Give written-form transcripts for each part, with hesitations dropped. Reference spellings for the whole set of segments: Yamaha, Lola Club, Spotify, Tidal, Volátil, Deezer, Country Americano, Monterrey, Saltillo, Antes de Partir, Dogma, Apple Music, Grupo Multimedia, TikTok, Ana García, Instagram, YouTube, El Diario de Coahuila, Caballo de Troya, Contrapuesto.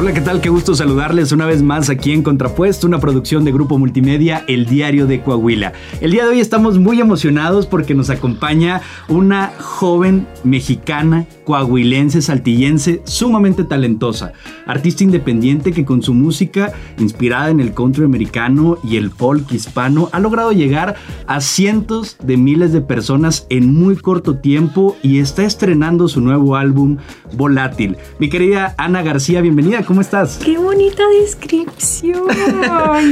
Hola, ¿qué tal? Qué gusto saludarles una vez más aquí en Contrapuesto, una producción de Grupo Multimedia, El Diario de Coahuila. El día de hoy estamos muy emocionados porque nos acompaña una joven mexicana, coahuilense, saltillense, sumamente talentosa. Artista independiente que con su música, inspirada en el country americano y el folk hispano, ha logrado llegar a cientos de miles de personas en muy corto tiempo y está estrenando su nuevo álbum, Volátil. Mi querida Ana García, bienvenida, ¿cómo estás? ¡Qué bonita descripción!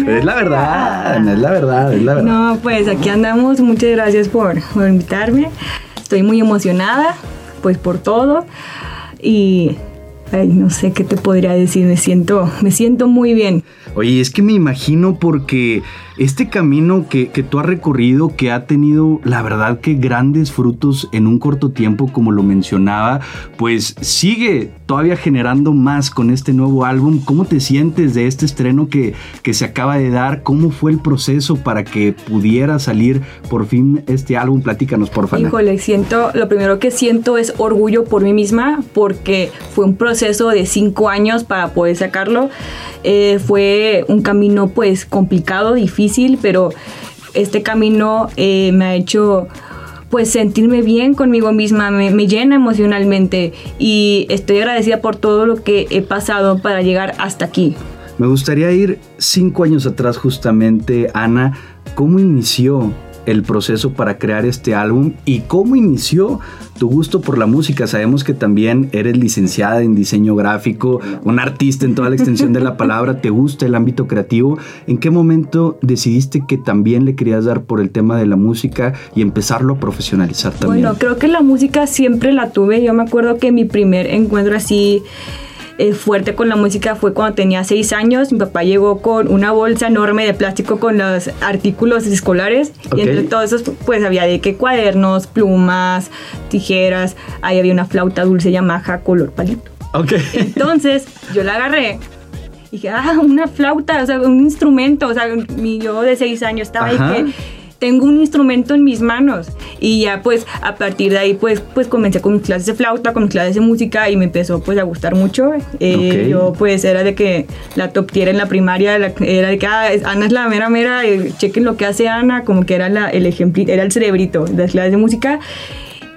Es la verdad. No, pues aquí andamos, muchas gracias por invitarme. Estoy muy emocionada, pues por todo y... Ay, no sé qué te podría decir, me siento muy bien. Oye, es que me imagino porque este camino que tú has recorrido, que ha tenido, la verdad, que grandes frutos en un corto tiempo, como lo mencionaba, pues sigue todavía generando más con este nuevo álbum. ¿Cómo te sientes de este estreno que se acaba de dar? ¿Cómo fue el proceso para que pudiera salir por fin este álbum? Platícanos, por favor. Híjole, lo primero que siento es orgullo por mí misma, porque fue un proceso de 5 años para poder sacarlo. Fue un camino pues complicado, difícil, pero este camino me ha hecho pues sentirme bien conmigo misma, me llena emocionalmente y estoy agradecida por todo lo que he pasado para llegar hasta aquí. Me gustaría ir 5 años atrás justamente, Ana. ¿Cómo inició el proceso para crear este álbum y cómo inició tu gusto por la música? Sabemos que también eres licenciada en diseño gráfico, un artista en toda la extensión de la palabra, te gusta el ámbito creativo. ¿En qué momento decidiste que también le querías dar por el tema de la música y empezarlo a profesionalizar también? Bueno, creo que la música siempre la tuve. Yo me acuerdo que mi primer encuentro así fuerte con la música fue cuando tenía 6 años. Mi papá llegó con una bolsa enorme de plástico con los artículos escolares, okay, y entre todos esos pues había de qué cuadernos, plumas, tijeras, ahí había una flauta dulce Yamaha color palito, okay. Entonces yo la agarré y dije, una flauta, o sea, un instrumento, o sea, yo de 6 años estaba ahí que... Tengo un instrumento en mis manos y ya pues a partir de ahí pues comencé con mis clases de flauta, con mis clases de música y me empezó pues a gustar mucho. Okay. Yo pues era de que la top tier en la primaria, era de que Ana es la mera, chequen lo que hace Ana, como que era el ejemplo, era el cerebrito de las clases de música.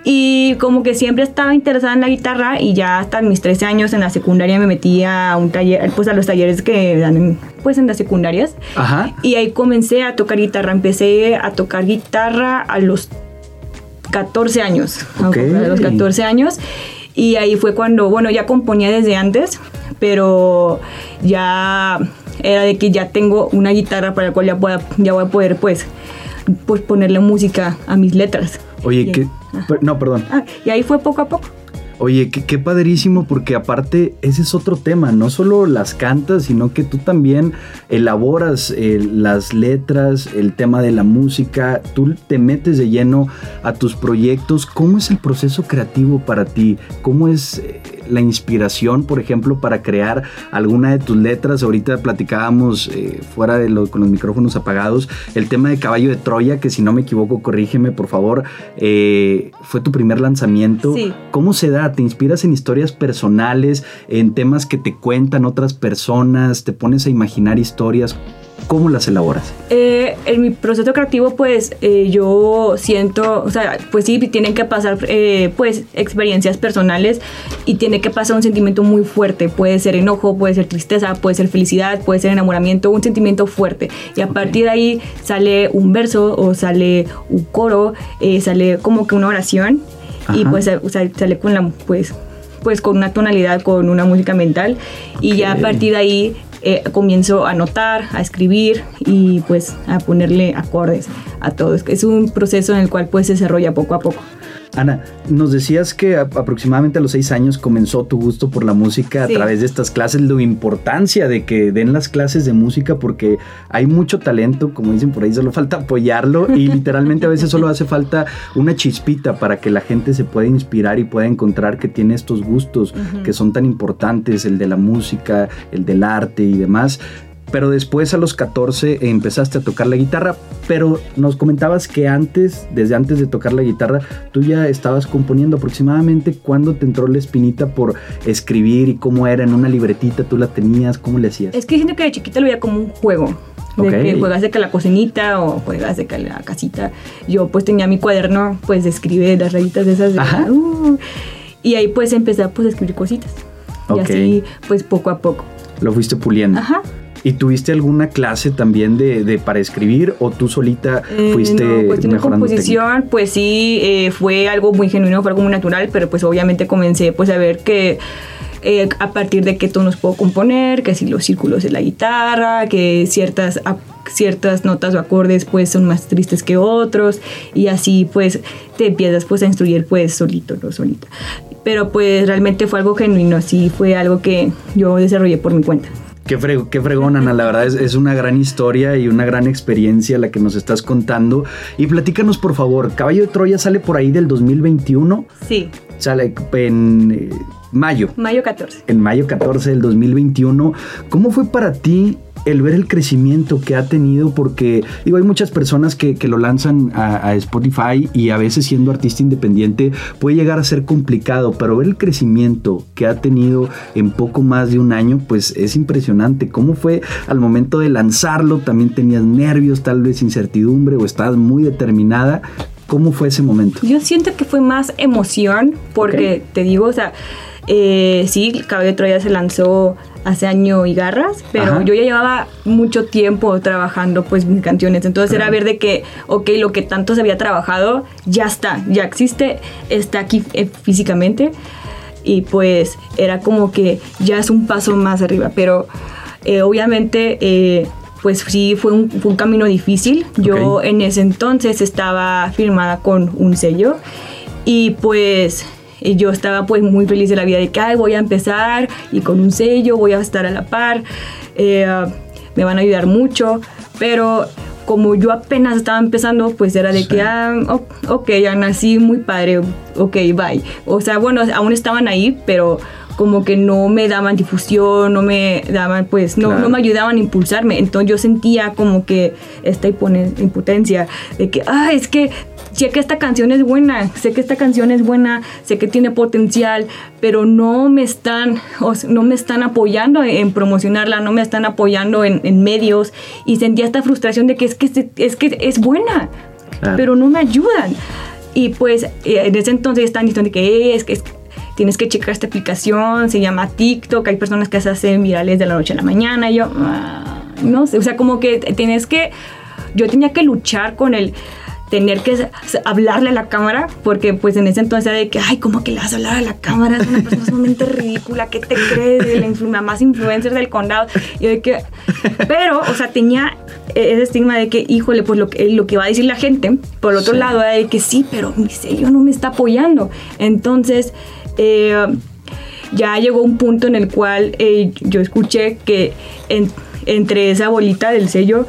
Y como que siempre estaba interesada en la guitarra y ya hasta mis 13 años en la secundaria me metí a un taller, pues a los talleres que dan en las secundarias. Ajá. Y ahí comencé a tocar guitarra, empecé a tocar guitarra a los 14 años, okay. A los 14 años y ahí fue cuando, bueno, ya componía desde antes, pero ya era de que ya tengo una guitarra para la cual ya voy a poder pues ponerle música a mis letras. Oye, ¿qué? No, perdón. Y ahí fue poco a poco. Oye, qué padrísimo, porque aparte ese es otro tema, no solo las cantas, sino que tú también elaboras las letras, el tema de la música, tú te metes de lleno a tus proyectos. ¿Cómo es el proceso creativo para ti? ¿Cómo es la inspiración, por ejemplo, para crear alguna de tus letras? Ahorita platicábamos fuera de con los micrófonos apagados, el tema de Caballo de Troya, que si no me equivoco, corrígeme por favor, fue tu primer lanzamiento. Sí. ¿Cómo se da? ¿Te inspiras en historias personales, en temas que te cuentan otras personas? ¿Te pones a imaginar historias? ¿Cómo las elaboras? En mi proceso creativo, pues, yo siento, o sea, pues sí, tienen que pasar, pues, experiencias personales y tiene que pasar un sentimiento muy fuerte. Puede ser enojo, puede ser tristeza, puede ser felicidad, puede ser enamoramiento, un sentimiento fuerte. Y a partir de ahí sale un verso o sale un coro, sale como que una oración. Ajá. Y pues, o sea, sale con pues con una tonalidad, con una música mental. Okay. Y ya a partir de ahí comienzo a anotar, a escribir y pues a ponerle acordes a todo. Es un proceso en el cual pues se desarrolla poco a poco. Ana, nos decías que aproximadamente a los 6 años comenzó tu gusto por la música. Sí. A través de estas clases, la importancia de que den las clases de música, porque hay mucho talento, como dicen por ahí, solo falta apoyarlo y literalmente a veces solo hace falta una chispita para que la gente se pueda inspirar y pueda encontrar que tiene estos gustos, uh-huh, que son tan importantes, el de la música, el del arte y demás. pero después a los 14 empezaste a tocar la guitarra, pero nos comentabas que antes, desde antes de tocar la guitarra, tú ya estabas componiendo. Aproximadamente, ¿cuándo te entró la espinita por escribir y cómo era? ¿En una libretita tú la tenías? ¿Cómo le hacías? Es que siento que de chiquita lo veía como un juego. De que juegas de que la cocinita o juegas de que la casita. Yo pues tenía mi cuaderno, pues escribe las rayitas de esas. Y ahí pues empecé pues, a escribir cositas. Okay. Y así pues poco a poco. Lo fuiste puliendo. Ajá. ¿Y tuviste alguna clase también de para escribir o tú solita fuiste no, cuestión mejorando de composición, técnica? Pues sí, fue algo muy genuino, fue algo muy natural, pero pues obviamente comencé pues a ver que a partir de qué tonos puedo componer, que si los círculos de la guitarra, que ciertas notas o acordes pues son más tristes que otros y así pues te empiezas pues a instruir pues solito, no solita. Pero pues realmente fue algo genuino, sí, fue algo que yo desarrollé por mi cuenta. Qué fregón, Ana, la verdad es una gran historia y una gran experiencia la que nos estás contando. Y platícanos, por favor, Caballo de Troya sale por ahí del 2021. Sí. Sale en mayo. Mayo 14. En mayo 14 del 2021. ¿Cómo fue para ti el ver el crecimiento que ha tenido? Porque digo, hay muchas personas que lo lanzan a Spotify y a veces siendo artista independiente puede llegar a ser complicado, pero ver el crecimiento que ha tenido en poco más de un año, pues es impresionante. ¿Cómo fue al momento de lanzarlo? ¿También tenías nervios, tal vez incertidumbre o estabas muy determinada? ¿Cómo fue ese momento? Yo siento que fue más emoción porque te digo, o sea, sí, Caballo de Troya se lanzó hace año y garras, pero yo ya llevaba mucho tiempo trabajando pues mis canciones, entonces era ver de que ok, lo que tanto se había trabajado ya está, ya existe, está aquí físicamente y pues era como que ya es un paso más arriba, pero obviamente pues sí fue un camino difícil. Yo en ese entonces estaba firmada con un sello y pues yo estaba pues muy feliz de la vida de que voy a empezar y con un sello voy a estar a la par, me van a ayudar mucho, pero como yo apenas estaba empezando pues era de que ok, ya nací muy padre, ok, bye. O sea, bueno, aún estaban ahí, pero como que no me daban difusión, no me daban, pues, no me ayudaban a impulsarme. Entonces yo sentía como que esta impotencia de que, es que sé que esta canción es buena, sé que tiene potencial, pero no me están apoyando en promocionarla, no me están apoyando en medios. Y sentía esta frustración de que es buena, pero no me ayudan. Y pues en ese entonces están diciendo que tienes que checar esta aplicación, se llama TikTok, hay personas que se hacen virales de la noche a la mañana, y yo, no sé, o sea, como que yo tenía que luchar con el tener que hablarle a la cámara, porque pues en ese entonces era de que, ¿cómo que le vas a hablar a la cámara? Es una persona sumamente ridícula, ¿qué te crees? La más influencer del condado. Y de que, pero, o sea, tenía ese estigma de que, híjole, pues lo que va a decir la gente. Por el otro lado era de que sí, pero mi sello no me está apoyando. Entonces, ya llegó un punto en el cual yo escuché que entre esa bolita del sello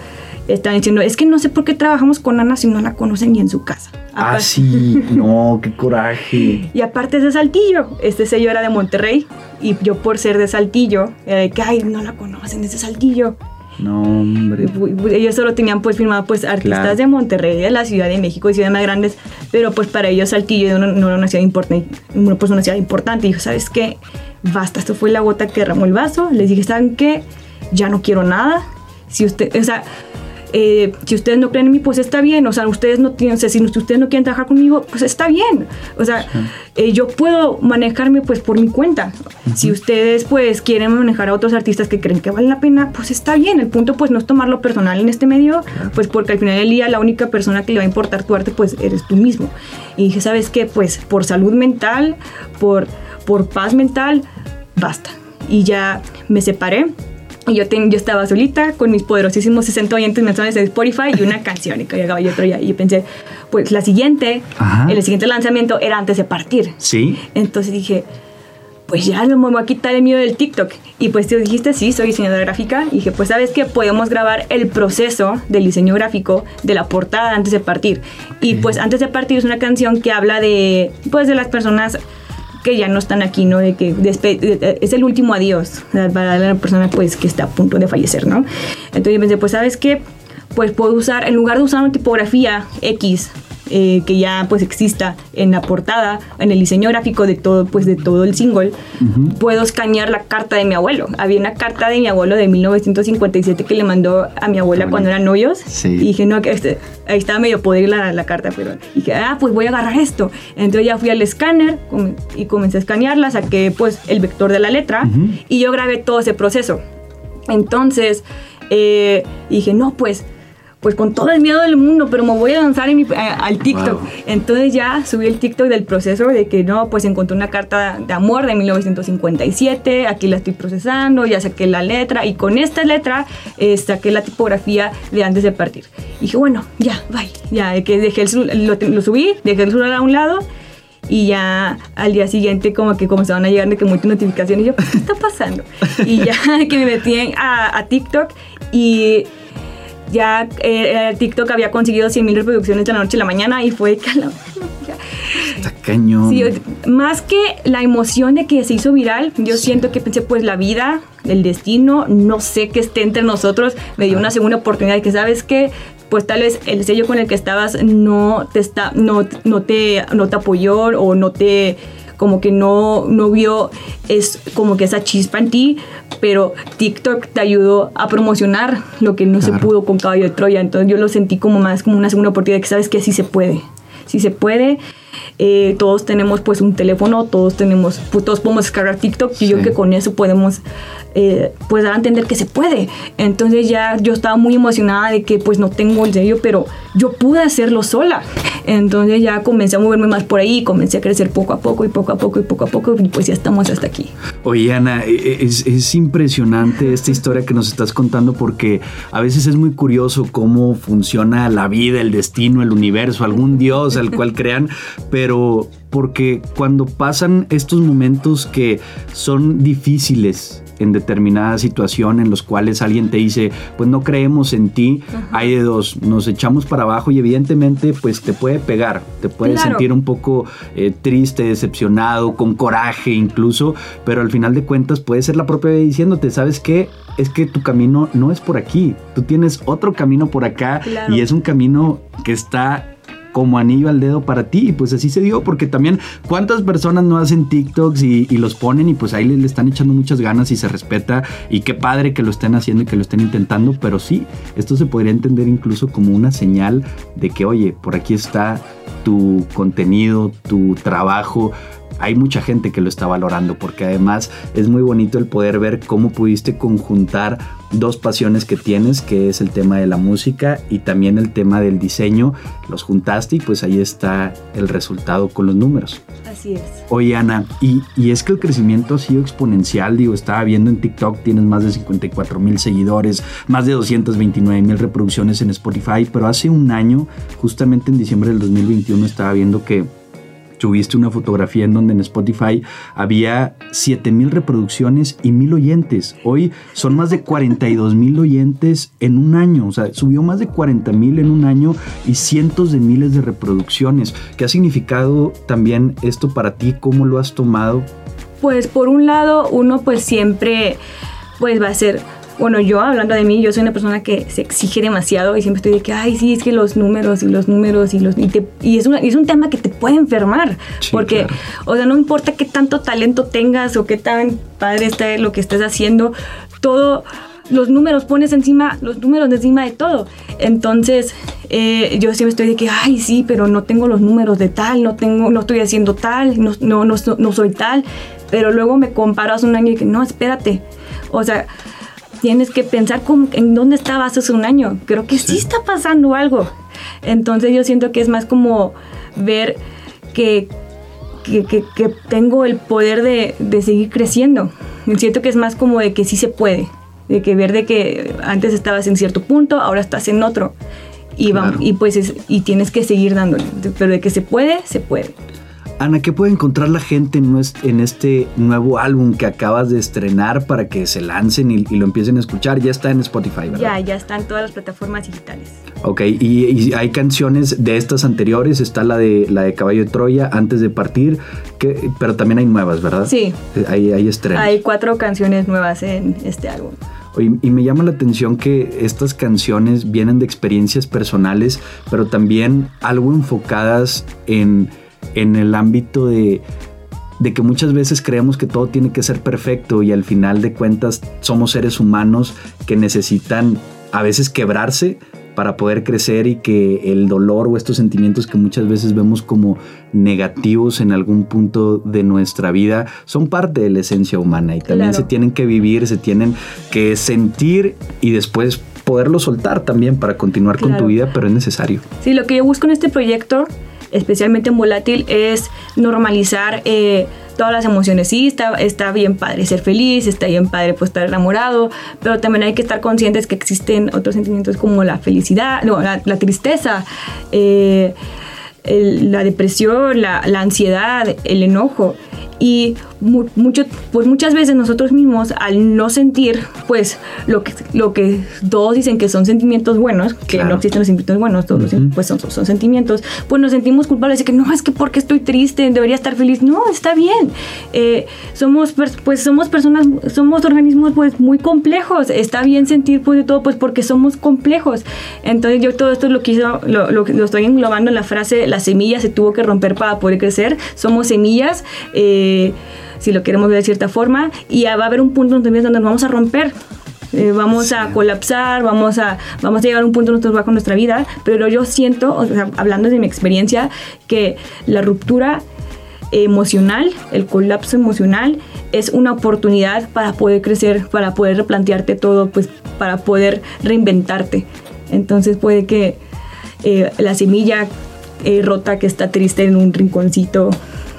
están diciendo, es que no sé por qué trabajamos con Ana si no la conocen ni en su casa. Sí, no, qué coraje. Y aparte es de Saltillo, este sello era de Monterrey y yo por ser de Saltillo, era de que, no la conocen, es de Saltillo. No, hombre. Ellos solo tenían pues firmado pues artistas de Monterrey, de la Ciudad de México, de ciudades más grandes, pero pues para ellos Saltillo no era una ciudad importante. Y dijo, ¿sabes qué? Basta, esto fue la gota que derramó el vaso. Les dije, ¿saben qué? Ya no quiero nada. Si ustedes no creen en mí, pues está bien. O sea, ustedes no tienen, si ustedes no quieren trabajar conmigo, pues está bien. O sea, yo puedo manejarme pues por mi cuenta. Si ustedes pues quieren manejar a otros artistas que creen que vale la pena, pues está bien. El punto pues no es tomarlo personal en este medio, pues porque al final del día la única persona que le va a importar tu arte pues eres tú mismo. Y dije, ¿sabes qué? Pues por salud mental, por paz mental, basta. Y ya me separé. Yo estaba solita con mis poderosísimos 60 oyentes mensuales de Spotify y una canción, y Caballo de Troya. Y yo pensé, pues el siguiente lanzamiento era Antes de Partir. Sí. Entonces dije, pues ya no me voy a quitar el miedo del TikTok. Y pues tú dijiste, sí, soy diseñadora gráfica. Y dije, pues ¿sabes qué? Podemos grabar el proceso del diseño gráfico de la portada de Antes de Partir. Okay. Y pues Antes de Partir es una canción que habla de, pues, de las personas que ya no están aquí, ¿no? De que es el último adiós, o sea, para la persona pues que está a punto de fallecer, ¿no? Entonces yo pensé, pues ¿sabes qué? Pues puedo usar, en lugar de usar una tipografía X, que ya pues exista en la portada, en el diseño gráfico de todo, pues, de todo el single, uh-huh, puedo escanear la carta de mi abuelo. Había una carta de mi abuelo de 1957 que le mandó a mi abuela cuando eran novios, sí, y dije, no, ahí estaba medio podrida la carta, pero dije, ah, pues voy a agarrar esto. Entonces ya fui al escáner y comencé a escanearla, saqué pues el vector de la letra, uh-huh, y yo grabé todo ese proceso. Entonces dije, no, pues con todo el miedo del mundo, pero me voy a lanzar al TikTok. Wow. Entonces ya subí el TikTok del proceso de que no, pues encontré una carta de amor de 1957, aquí la estoy procesando, ya saqué la letra, y con esta letra saqué la tipografía de Antes de Partir. Y dije, bueno, ya, bye. Ya, que dejé lo subí, dejé el celular a un lado, y ya al día siguiente como que comenzaban a llegar de que muchas notificaciones, y yo, ¿qué está pasando? Y ya que me metí a TikTok, y ya TikTok había conseguido 100,000 reproducciones de la noche a la mañana, y fue está cañón. Sí, más que la emoción de que se hizo viral, yo siento que pensé, pues la vida, el destino, no sé qué esté entre nosotros, me dio una segunda oportunidad de que, ¿sabes qué? Pues tal vez el sello con el que estabas no te apoyó, o no te, como que no vio, es como que esa chispa en ti, pero TikTok te ayudó a promocionar lo que no, claro, se pudo con Caballo de Troya. Entonces yo lo sentí como más como una segunda oportunidad, que sabes que sí se puede, sí se puede. Todos tenemos pues un teléfono, todos podemos descargar TikTok, sí, y yo que con eso podemos pues dar a entender que se puede. Entonces ya yo estaba muy emocionada de que pues no tengo el sello, pero yo pude hacerlo sola. Entonces ya comencé a moverme más por ahí, comencé a crecer poco a poco y poco a poco y poco a poco, y pues ya estamos hasta aquí. Oye, Ana, es impresionante esta historia que nos estás contando, porque a veces es muy curioso cómo funciona la vida, el destino, el universo, algún dios al cual crean, pero porque cuando pasan estos momentos que son difíciles en determinada situación, en los cuales alguien te dice, pues no creemos en ti, ajá, hay de dos, nos echamos para abajo, y evidentemente pues te puede pegar, te puede, claro, sentir un poco triste, decepcionado, con coraje incluso, pero al final de cuentas puede ser la propia vida diciéndote, ¿sabes qué? Es que tu camino no es por aquí, tú tienes otro camino por acá, claro, y es un camino que está como anillo al dedo para ti, y pues así se dio, porque también cuántas personas no hacen TikToks y los ponen, y pues ahí le están echando muchas ganas y se respeta, y qué padre que lo estén haciendo y que lo estén intentando, pero sí, esto se podría entender incluso como una señal de que, oye, por aquí está tu contenido, tu trabajo. Hay mucha gente que lo está valorando, porque además es muy bonito el poder ver cómo pudiste conjuntar dos pasiones que tienes, que es el tema de la música y también el tema del diseño. Los juntaste y pues ahí está el resultado con los números. Así es. Oye, Ana, y es que el crecimiento ha sido exponencial. Digo, estaba viendo en TikTok, tienes más de 54,000 seguidores, más de 229,000 reproducciones en Spotify, pero hace un año, justamente en diciembre del 2021, estaba viendo que tuviste una fotografía en donde en Spotify había 7,000 reproducciones y 1,000 oyentes. Hoy son más de 42,000 oyentes en un año. O sea, subió más de 40,000 en un año y cientos de miles de reproducciones. ¿Qué ha significado también esto para ti? ¿Cómo lo has tomado? Pues por un lado, uno pues siempre pues va a ser... Bueno, yo hablando de mí, yo soy una persona que se exige demasiado y siempre estoy de que, ay, sí, es que los números y es un tema que te puede enfermar. Sí, porque, claro, o sea, no importa qué tanto talento tengas o qué tan padre esté lo que estés haciendo, todo... los números encima de todo. Entonces yo siempre estoy de que, ay, sí, pero no tengo los números de tal, no estoy haciendo tal, no soy tal, pero luego me comparo hace un año y que no, espérate, o sea, tienes que pensar en dónde estabas hace un año. Creo que sí está pasando algo. Entonces yo siento que es más como ver que tengo el poder de seguir creciendo. Siento que es más como de que sí se puede. De que ver de que antes estabas en cierto punto, ahora estás en otro. Y, claro, y tienes que seguir dándole. Pero de que se puede, se puede. Ana, ¿qué puede encontrar la gente en este nuevo álbum que acabas de estrenar para que se lancen y lo empiecen a escuchar? Ya está en Spotify, ¿verdad? Ya está en todas las plataformas digitales. Ok, y hay canciones de estas anteriores, está la de Caballo de Troya, Antes de Partir, pero también hay nuevas, ¿verdad? Sí. Hay estrenos. Hay 4 canciones nuevas en este álbum. Y me llama la atención que estas canciones vienen de experiencias personales, pero también algo enfocadas en el ámbito de que muchas veces creemos que todo tiene que ser perfecto y al final de cuentas somos seres humanos que necesitan a veces quebrarse para poder crecer y que el dolor o estos sentimientos que muchas veces vemos como negativos en algún punto de nuestra vida son parte de la esencia humana y también se tienen que vivir, se tienen que sentir y después poderlo soltar también para continuar con tu vida, pero es necesario. Sí, lo que yo busco en este proyecto, especialmente en Volátil, es normalizar todas las emociones. Sí, está bien padre ser feliz, está bien padre pues estar enamorado, pero también hay que estar conscientes que existen otros sentimientos como la felicidad, la tristeza, la depresión, la ansiedad, el enojo. Y pues muchas veces nosotros mismos, al no sentir pues lo que todos dicen que son sentimientos buenos, que no existen los sentimientos buenos, todos pues son sentimientos, pues nos sentimos culpables de que no, es que porque estoy triste, debería estar feliz. No, está bien. Somos organismos pues muy complejos. Está bien sentir pues de todo, pues porque somos complejos. Entonces yo todo esto lo estoy englobando en la frase, la semilla se tuvo que romper para poder crecer. Somos semillas, si lo queremos ver de cierta forma, y va a haber un punto donde nos vamos a romper, vamos a colapsar, vamos a llegar a un punto donde nos va con nuestra vida, pero yo siento, o sea, hablando de mi experiencia, que la ruptura emocional, el colapso emocional es una oportunidad para poder crecer, para poder replantearte todo, pues para poder reinventarte. Entonces puede que la semilla rota que está triste en un rinconcito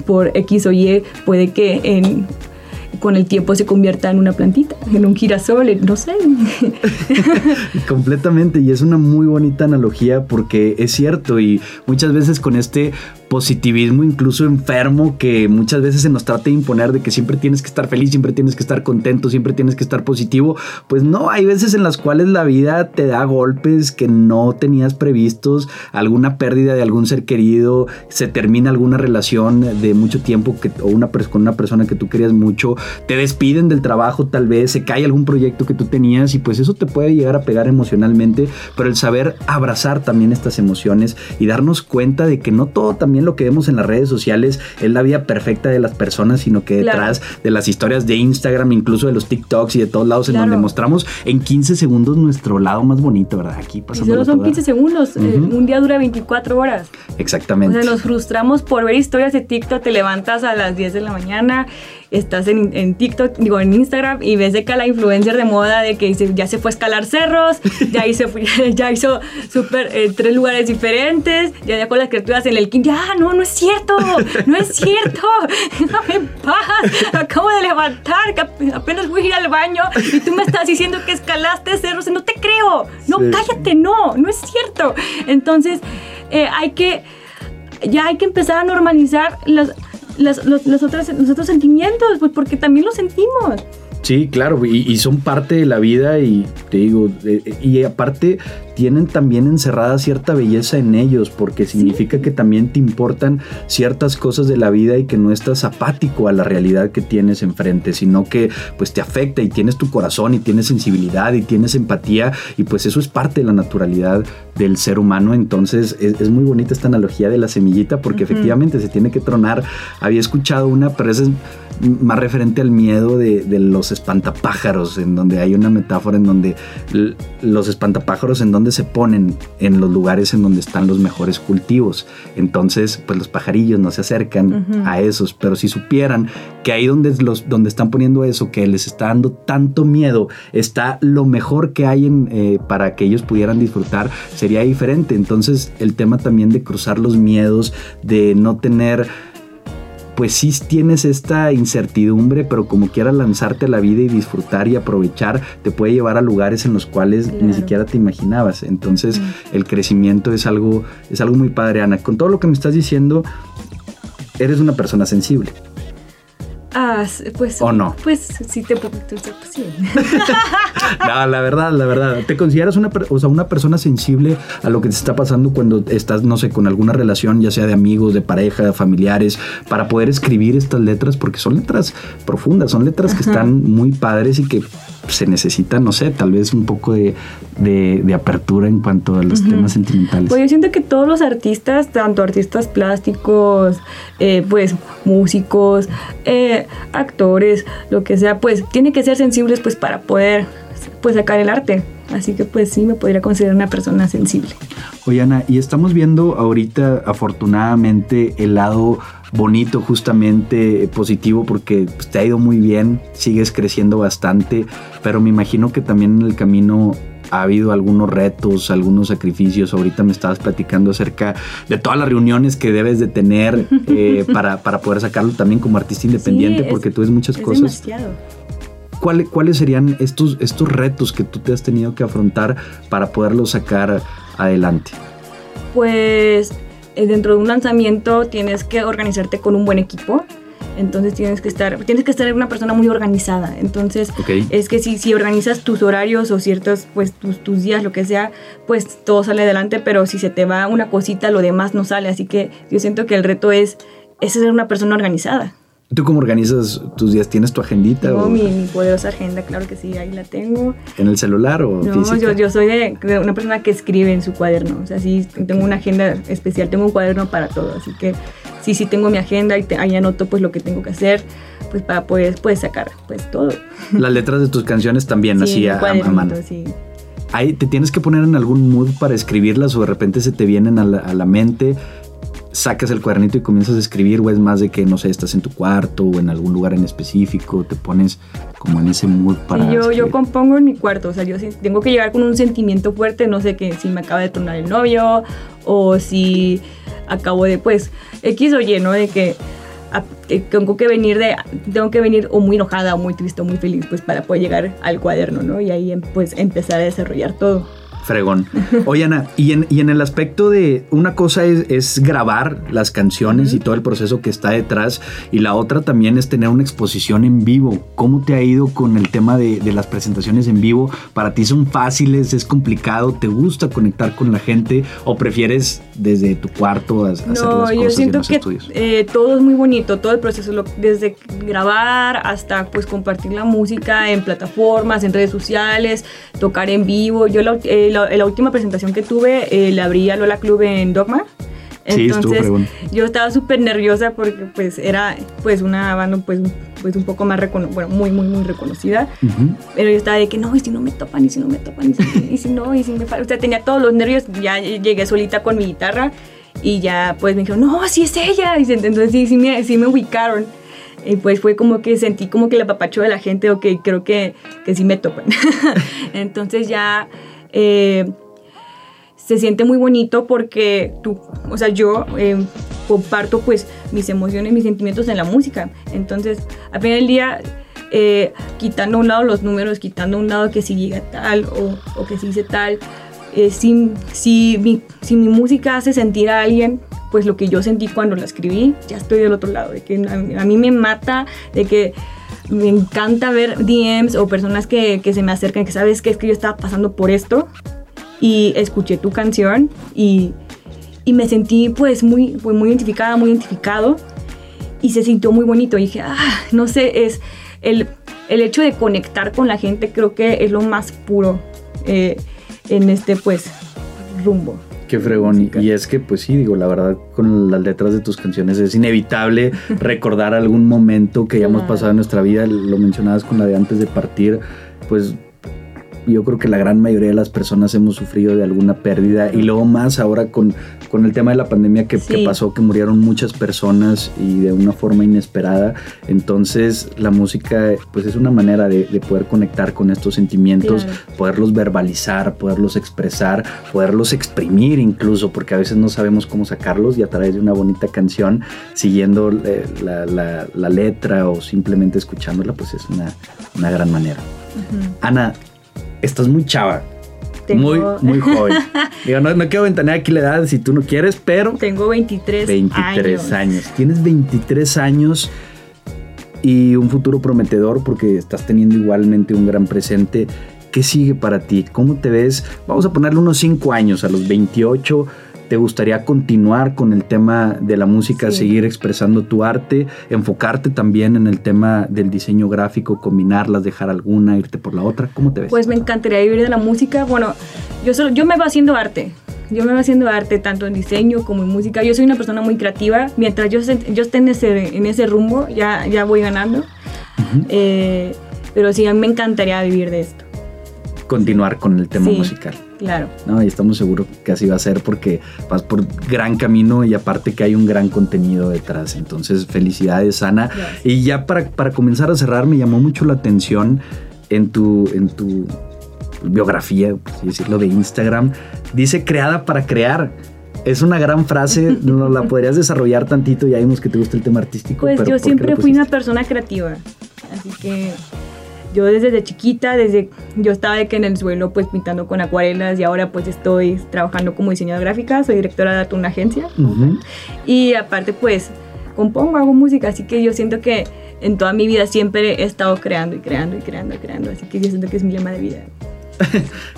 por X o Y, puede que con el tiempo se convierta en una plantita, en un girasol, no sé. Completamente, y es una muy bonita analogía porque es cierto, y muchas veces con este positivismo incluso enfermo que muchas veces se nos trata de imponer de que siempre tienes que estar feliz, siempre tienes que estar contento, siempre tienes que estar positivo, pues no, hay veces en las cuales la vida te da golpes que no tenías previstos, alguna pérdida de algún ser querido, se termina alguna relación de mucho tiempo con una persona que tú querías mucho, te despiden del trabajo tal vez, se cae algún proyecto que tú tenías y pues eso te puede llegar a pegar emocionalmente, pero el saber abrazar también estas emociones y darnos cuenta de que no todo también lo que vemos en las redes sociales es la vida perfecta de las personas, sino que detrás de las historias de Instagram, incluso de los TikToks y de todos lados en donde mostramos en 15 segundos nuestro lado más bonito, ¿verdad? Aquí pasando. Solo son 15 segundos, un día dura 24 horas. Exactamente. O sea, nos frustramos por ver historias de TikTok, te levantas a las 10 de la mañana, estás en TikTok, digo en Instagram, y ves de que la influencer de moda de que ya se fue a escalar cerros, ya hizo super 3 lugares diferentes, ya dejó las criaturas en el quinto. Ah, no es cierto, déjame paz, acabo de levantar, apenas voy a ir al baño y tú me estás diciendo que escalaste cerros, no te creo, cállate, no es cierto. Entonces hay que empezar a normalizar los otros sentimientos, pues porque también los sentimos. Sí, claro, y son parte de la vida y te digo, y aparte tienen también encerrada cierta belleza en ellos porque significa que también te importan ciertas cosas de la vida y que no estás apático a la realidad que tienes enfrente, sino que pues te afecta y tienes tu corazón y tienes sensibilidad y tienes empatía y pues eso es parte de la naturalidad del ser humano. Entonces es muy bonita esta analogía de la semillita porque efectivamente se tiene que tronar. Había escuchado una, pero esa es más referente al miedo de los espantapájaros, en donde hay una metáfora en donde los espantapájaros en donde se ponen en los lugares en donde están los mejores cultivos. Entonces, pues los pajarillos no se acercan a esos, pero si supieran que ahí donde están poniendo eso, que les está dando tanto miedo, está lo mejor que hay para que ellos pudieran disfrutar, sería diferente. Entonces, el tema también de cruzar los miedos, de no tener... Pues sí tienes esta incertidumbre, pero como quieras lanzarte a la vida y disfrutar y aprovechar, te puede llevar a lugares en los cuales ni siquiera te imaginabas. Entonces el crecimiento es algo muy padre, Ana. Con todo lo que me estás diciendo, ¿Eres una persona sensible? Ah, pues... ¿O no? Pues sí, pues, sí. No, la verdad. ¿Te consideras una persona sensible a lo que te está pasando cuando estás, no sé, con alguna relación, ya sea de amigos, de pareja, familiares, para poder escribir estas letras? Porque son letras profundas, son letras, ajá, que están muy padres y que se necesita, no sé, tal vez un poco de apertura en cuanto a los, uh-huh, temas sentimentales. Pues yo siento que todos los artistas, tanto artistas plásticos, pues músicos, actores, lo que sea, pues tienen que ser sensibles pues para poder pues sacar el arte. Así que pues sí, me podría considerar una persona sensible. Oye, Ana, y estamos viendo ahorita afortunadamente el lado bonito, justamente positivo, porque pues, te ha ido muy bien, sigues creciendo bastante, pero me imagino que también en el camino ha habido algunos retos, algunos sacrificios. Ahorita me estabas platicando acerca de todas las reuniones que debes de tener para poder sacarlo también como artista independiente, sí, porque tú ves muchas cosas. Demasiado. ¿Cuáles serían estos retos que tú te has tenido que afrontar para poderlo sacar adelante? Pues dentro de un lanzamiento tienes que organizarte con un buen equipo, entonces tienes que estar una persona muy organizada, entonces okay, es que si organizas tus horarios o ciertos pues tus días, lo que sea, pues todo sale adelante, pero si se te va una cosita, lo demás no sale, así que yo siento que el reto es ser una persona organizada. ¿Tú cómo organizas tus días? ¿Tienes tu agendita? No, mi poderosa agenda, claro que sí, ahí la tengo. ¿En el celular o física? No, yo soy de una persona que escribe en su cuaderno, o sea, sí, okay, tengo una agenda especial, tengo un cuaderno para todo, así que sí tengo mi agenda y ahí anoto pues lo que tengo que hacer, pues para poder pues sacar pues todo. Las letras de tus canciones también, sí, así a mano. Sí. Ahí te tienes que poner en algún mood para escribirlas o de repente se te vienen a la mente. ¿Sacas el cuadernito y comienzas a escribir o es más de que, no sé, estás en tu cuarto o en algún lugar en específico, te pones como en ese mood para escribir? Sí, yo compongo en mi cuarto, o sea, yo tengo que llegar con un sentimiento fuerte, no sé, que si me acaba de tronar el novio o si acabo de, pues, X o Y, ¿no? De que tengo que venir o muy enojada o muy triste o muy feliz, pues, para poder llegar al cuaderno, ¿no? Y ahí, pues, empezar a desarrollar todo. Fregón. Oye, Ana, y en el aspecto de una cosa es grabar las canciones, uh-huh, y todo el proceso que está detrás, y la otra también es tener una exposición en vivo. ¿Cómo te ha ido con el tema de las presentaciones en vivo? ¿Para ti son fáciles? ¿Es complicado? ¿Te gusta conectar con la gente? ¿O prefieres desde tu cuarto hacer las cosas? No, yo siento que todo es muy bonito, todo el proceso, desde grabar hasta pues compartir la música en plataformas, en redes sociales, tocar en vivo. La última presentación que tuve la abrí a Lola Club en Dogma. Entonces, sí, yo estaba súper nerviosa porque pues era pues una banda pues un poco más muy reconocida, uh-huh, pero yo estaba de que no, y si no me topan y si me fallan, o sea, tenía todos los nervios. Ya llegué solita con mi guitarra y ya pues me dijeron, no, sí es ella, y entonces sí me ubicaron. Y pues fue como que sentí como que el apapacho de la gente, o que creo que sí me topan. Entonces ya se siente muy bonito porque yo comparto pues mis emociones, mis sentimientos en la música. Entonces al final del día, quitando a un lado los números, quitando a un lado que si llega tal o que si hice tal, si mi música hace sentir a alguien pues lo que yo sentí cuando la escribí, ya estoy del otro lado. De que a mí me mata, de que me encanta ver DMs o personas que se me acercan, que sabes que es que yo estaba pasando por esto y escuché tu canción y me sentí pues muy identificada, muy identificado, y se sintió muy bonito. Y dije, no sé, es el hecho de conectar con la gente, creo que es lo más puro en este pues rumbo. Qué fregón. Y es que, pues sí, digo, la verdad, con las letras de tus canciones es inevitable recordar algún momento que hayamos pasado en nuestra vida. Lo mencionabas con la de Antes de Partir, pues yo creo que la gran mayoría de las personas hemos sufrido de alguna pérdida, y luego más ahora con el tema de la pandemia que pasó, que murieron muchas personas y de una forma inesperada. Entonces la música pues es una manera de poder conectar con estos sentimientos, claro, poderlos verbalizar, poderlos expresar, poderlos exprimir incluso, porque a veces no sabemos cómo sacarlos, y a través de una bonita canción, siguiendo la letra o simplemente escuchándola, pues es una gran manera. Uh-huh. Ana, estás muy chava, Tengo... Muy joven. Digo, no quiero ventanear aquí la edad si tú no quieres, pero... Tengo 23 años. Tienes 23 años y un futuro prometedor porque estás teniendo igualmente un gran presente. ¿Qué sigue para ti? ¿Cómo te ves? Vamos a ponerle unos 5 años, a los 28... ¿Te gustaría continuar con el tema de la música, sí, seguir expresando tu arte, enfocarte también en el tema del diseño gráfico, combinarlas, dejar alguna, irte por la otra? ¿Cómo te ves? Pues me encantaría vivir de la música. Bueno, yo me voy haciendo arte. Yo me voy haciendo arte tanto en diseño como en música. Yo soy una persona muy creativa. Mientras yo esté en ese rumbo, ya voy ganando. Uh-huh. Pero sí, a mí me encantaría vivir de esto. Continuar con el tema, sí, musical. Claro. No, y estamos seguros que así va a ser porque vas por gran camino y aparte que hay un gran contenido detrás. Entonces, felicidades, Ana. Gracias. Y ya para comenzar a cerrar, me llamó mucho la atención en tu biografía, por así decirlo, de Instagram. Dice creada para crear. Es una gran frase. ¿Nos la podrías desarrollar tantito? Ya vimos que te gusta el tema artístico. Pues pero yo siempre fui una persona creativa. Así que... Yo desde chiquita, yo estaba de que en el suelo pues pintando con acuarelas y ahora pues estoy trabajando como diseñadora gráfica, soy directora de una agencia. Uh-huh. Y aparte pues compongo, hago música, así que yo siento que en toda mi vida siempre he estado creando, así que yo siento que es mi llama de vida.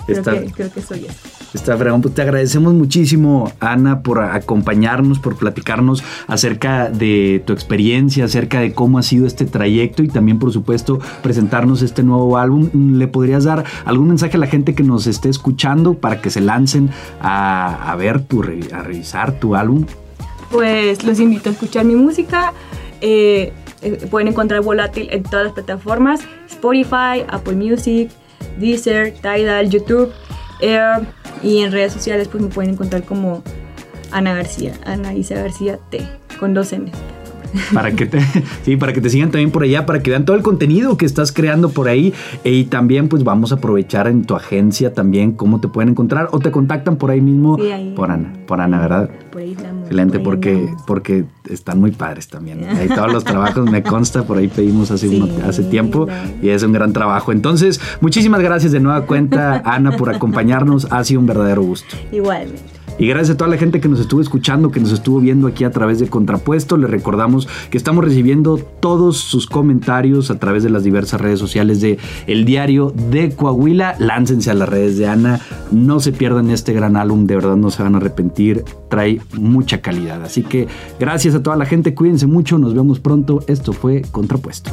creo que soy eso. Está fregón, pues te agradecemos muchísimo, Ana, por acompañarnos, por platicarnos acerca de tu experiencia, acerca de cómo ha sido este trayecto y también, por supuesto, presentarnos este nuevo álbum. ¿Le podrías dar algún mensaje a la gente que nos esté escuchando para que se lancen a ver, a revisar tu álbum? Pues los invito a escuchar mi música. Pueden encontrar Volátil en todas las plataformas, Spotify, Apple Music, Deezer, Tidal, YouTube. Y en redes sociales pues me pueden encontrar como Ana García, Ana Isa García T, con 2 N's. Para que te sigan también por allá, para que vean todo el contenido que estás creando por ahí. Y también pues vamos a aprovechar en tu agencia también cómo te pueden encontrar o te contactan por ahí mismo, sí, ahí, por Ana, ¿verdad? Por ahí estamos. Excelente, por ahí porque están muy padres también. Ahí todos los trabajos, me consta, por ahí pedimos hace tiempo, y es un gran trabajo. Entonces, muchísimas gracias de nueva cuenta, Ana, por acompañarnos. Ha sido un verdadero gusto. Igualmente. Y gracias a toda la gente que nos estuvo escuchando, que nos estuvo viendo aquí a través de Contrapuesto. Les recordamos que estamos recibiendo todos sus comentarios a través de las diversas redes sociales de El Diario de Coahuila. Láncense a las redes de Ana. No se pierdan este gran álbum. De verdad no se van a arrepentir. Trae mucha calidad. Así que gracias a toda la gente. Cuídense mucho. Nos vemos pronto. Esto fue Contrapuesto.